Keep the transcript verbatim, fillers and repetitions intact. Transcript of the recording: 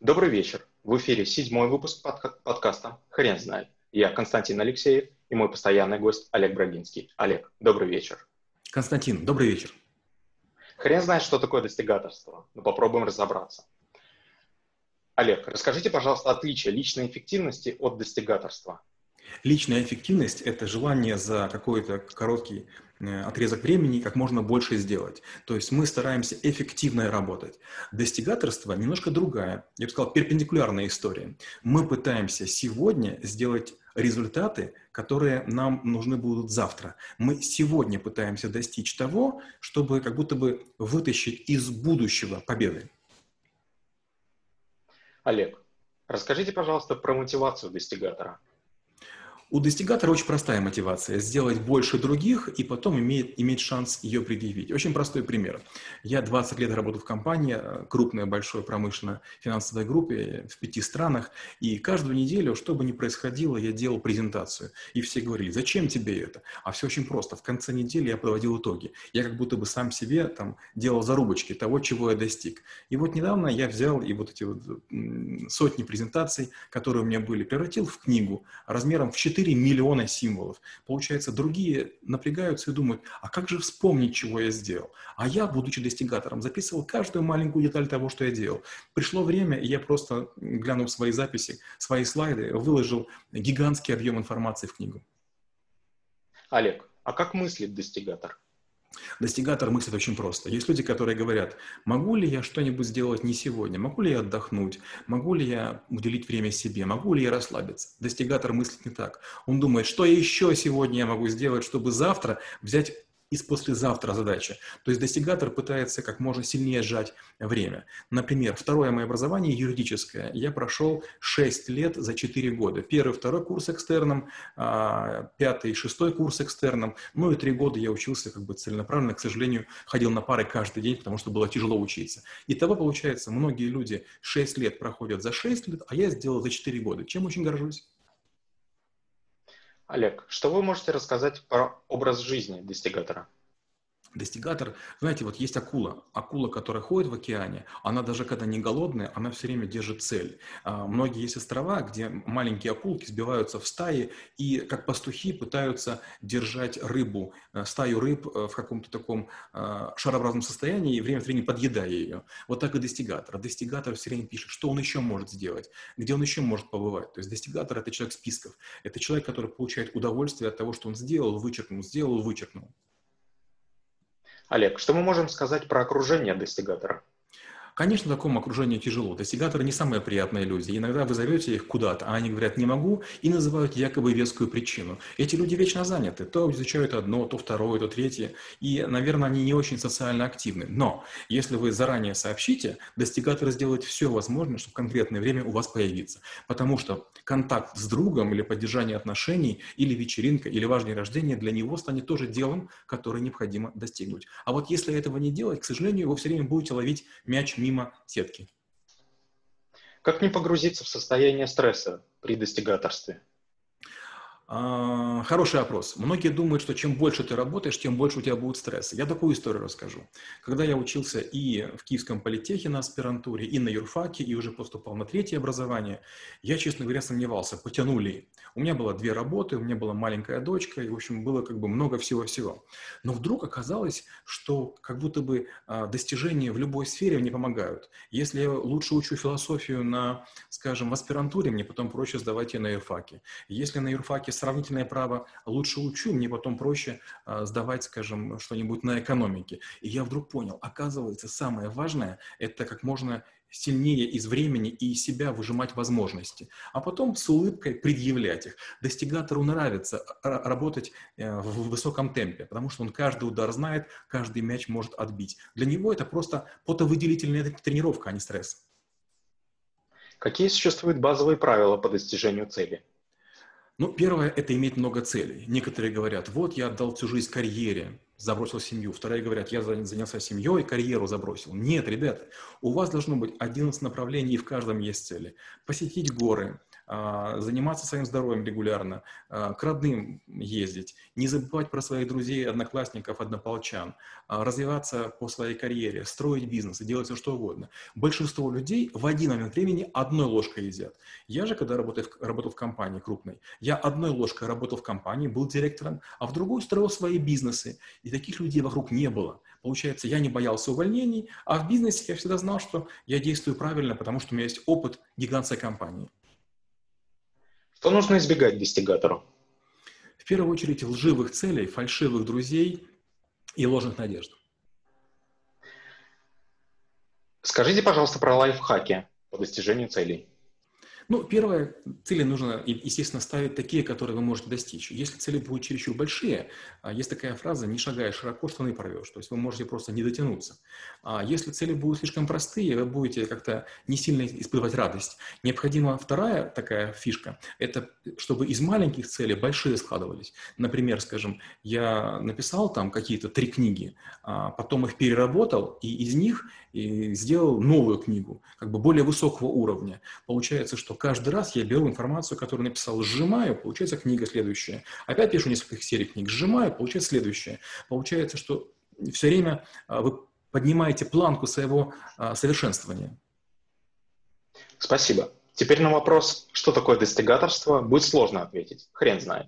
Добрый вечер. В эфире седьмой выпуск подка- подкаста «Хрен знает». Я Константин Алексеев и мой постоянный гость Олег Брагинский. Олег, добрый вечер. Константин, добрый вечер. Хрен знает, что такое достигаторство, но попробуем разобраться. Олег, расскажите, пожалуйста, отличие личной эффективности от достигаторства. Личная эффективность – это желание за какой-то короткий отрезок времени как можно больше сделать. То есть мы стараемся эффективно работать. Достигаторство немножко другая, я бы сказал, перпендикулярная история. Мы пытаемся сегодня сделать результаты, которые нам нужны будут завтра. Мы сегодня пытаемся достичь того, чтобы как будто бы вытащить из будущего победы. Олег, расскажите, пожалуйста, про мотивацию достигатора. У достигатора очень простая мотивация – сделать больше других и потом имеет, иметь шанс ее предъявить. Очень простой пример. Я двадцать лет работаю в компании, крупной, большой, промышленно-финансовой группе в пяти странах, и каждую неделю, что бы ни происходило, я делал презентацию. И все говорили: зачем тебе это? А все очень просто. В конце недели я подводил итоги. Я как будто бы сам себе там делал зарубочки того, чего я достиг. И вот недавно я взял и вот эти вот сотни презентаций, которые у меня были, превратил в книгу размером в четыре миллиона символов. Получается, другие напрягаются и думают: а как же вспомнить, чего я сделал? А я, будучи достигатором, записывал каждую маленькую деталь того, что я делал. Пришло время, и я просто, глянув свои записи, свои слайды, выложил гигантский объем информации в книгу. Олег, а как мыслит достигатор? Достигатор мыслит очень просто. Есть люди, которые говорят: могу ли я что-нибудь сделать не сегодня? Могу ли я отдохнуть? Могу ли я уделить время себе? Могу ли я расслабиться? Достигатор мыслит не так. Он думает: что еще сегодня я могу сделать, чтобы завтра взять из послезавтра задачи. То есть достигатор пытается как можно сильнее сжать время. Например, второе мое образование юридическое. Я прошел шесть лет за четыре года. Первый, второй курс экстерном, пятый, шестой курс экстерном. Ну и три года я учился как бы целенаправленно. К сожалению, ходил на пары каждый день, потому что было тяжело учиться. Итого получается, многие люди шесть лет проходят за шесть лет, а я сделал за четыре года. Чем очень горжусь. Олег, что вы можете рассказать про образ жизни достигатора? Достигатор, знаете, вот есть акула. Акула, которая ходит в океане, она даже когда не голодная, она все время держит цель. Многие есть острова, где маленькие акулки сбиваются в стаи и, как пастухи, пытаются держать рыбу, стаю рыб в каком-то таком шарообразном состоянии и время от времени подъедая ее. Вот так и достигатор. Достигатор все время пишет, что он еще может сделать, где он еще может побывать. То есть достигатор – это человек списков. Это человек, который получает удовольствие от того, что он сделал, вычеркнул, сделал, вычеркнул. Олег, что мы можем сказать про окружение достигатора? Конечно, такому окружению тяжело. Достигаторы не самые приятные люди. Иногда вы зовете их куда-то, а они говорят: не могу, и называют якобы вескую причину. Эти люди вечно заняты. То изучают одно, то второе, то третье. И, наверное, они не очень социально активны. Но если вы заранее сообщите, достигаторы сделают все возможное, чтобы в конкретное время у вас появиться. Потому что контакт с другом или поддержание отношений, или вечеринка, или важное рождение для него станет тоже делом, которое необходимо достигнуть. А вот если этого не делать, к сожалению, вы все время будете ловить мяч мимо сетки. Как не погрузиться в состояние стресса при достигаторстве? Хороший опрос. Многие думают, что чем больше ты работаешь, тем больше у тебя будет стресса. Я такую историю расскажу. Когда я учился и в Киевском политехе на аспирантуре, и на юрфаке, и уже поступал на третье образование, я, честно говоря, сомневался, потяну ли. У меня было две работы, у меня была маленькая дочка, и, в общем, было как бы много всего-всего. Но вдруг оказалось, что как будто бы достижения в любой сфере мне помогают. Если я лучше учу философию на, скажем, в аспирантуре, мне потом проще сдавать ее на юрфаке. Если на юрфаке сравнительное право лучше учу, мне потом проще э, сдавать, скажем, что-нибудь на экономике. И я вдруг понял, оказывается, самое важное – это как можно сильнее из времени и из себя выжимать возможности, а потом с улыбкой предъявлять их. Достигатору нравится работать э, в высоком темпе, потому что он каждый удар знает, каждый мяч может отбить. Для него это просто потовыделительная тренировка, а не стресс. Какие существуют базовые правила по достижению цели? Ну, первое – это иметь много целей. Некоторые говорят: вот я отдал всю жизнь карьере, забросил семью, вторые говорят, я занялся семьей, карьеру забросил. Нет, ребята, у вас должно быть одиннадцать направлений, и в каждом есть цели. Посетить горы, заниматься своим здоровьем регулярно, к родным ездить, не забывать про своих друзей, одноклассников, однополчан, развиваться по своей карьере, строить бизнес и делать все, что угодно. Большинство людей в один момент времени одной ложкой едят. Я же, когда работаю, работал в компании крупной, я одной ложкой работал в компании, был директором, а в другую строил свои бизнесы. И таких людей вокруг не было. Получается, я не боялся увольнений, а в бизнесе я всегда знал, что я действую правильно, потому что у меня есть опыт гигантской компании. Что нужно избегать достигатору? В первую очередь лживых целей, фальшивых друзей и ложных надежд. Скажите, пожалуйста, про лайфхаки по достижению целей. Ну, первое, цели нужно, естественно, ставить такие, которые вы можете достичь. Если цели будут чересчур большие, есть такая фраза «не шагая широко, штаны порвешь». То есть вы можете просто не дотянуться. Если цели будут слишком простые, вы будете как-то не сильно испытывать радость. Необходима вторая такая фишка – это чтобы из маленьких целей большие складывались. Например, скажем, я написал там какие-то три книги, потом их переработал и из них сделал новую книгу, как бы более высокого уровня. Получается, что каждый раз я беру информацию, которую написал, сжимаю, получается книга следующая. Опять пишу несколько серий книг, сжимаю, получается следующая. Получается, что все время вы поднимаете планку своего совершенствования. Спасибо. Теперь на вопрос, что такое достигаторство, будет сложно ответить. Хрен знает.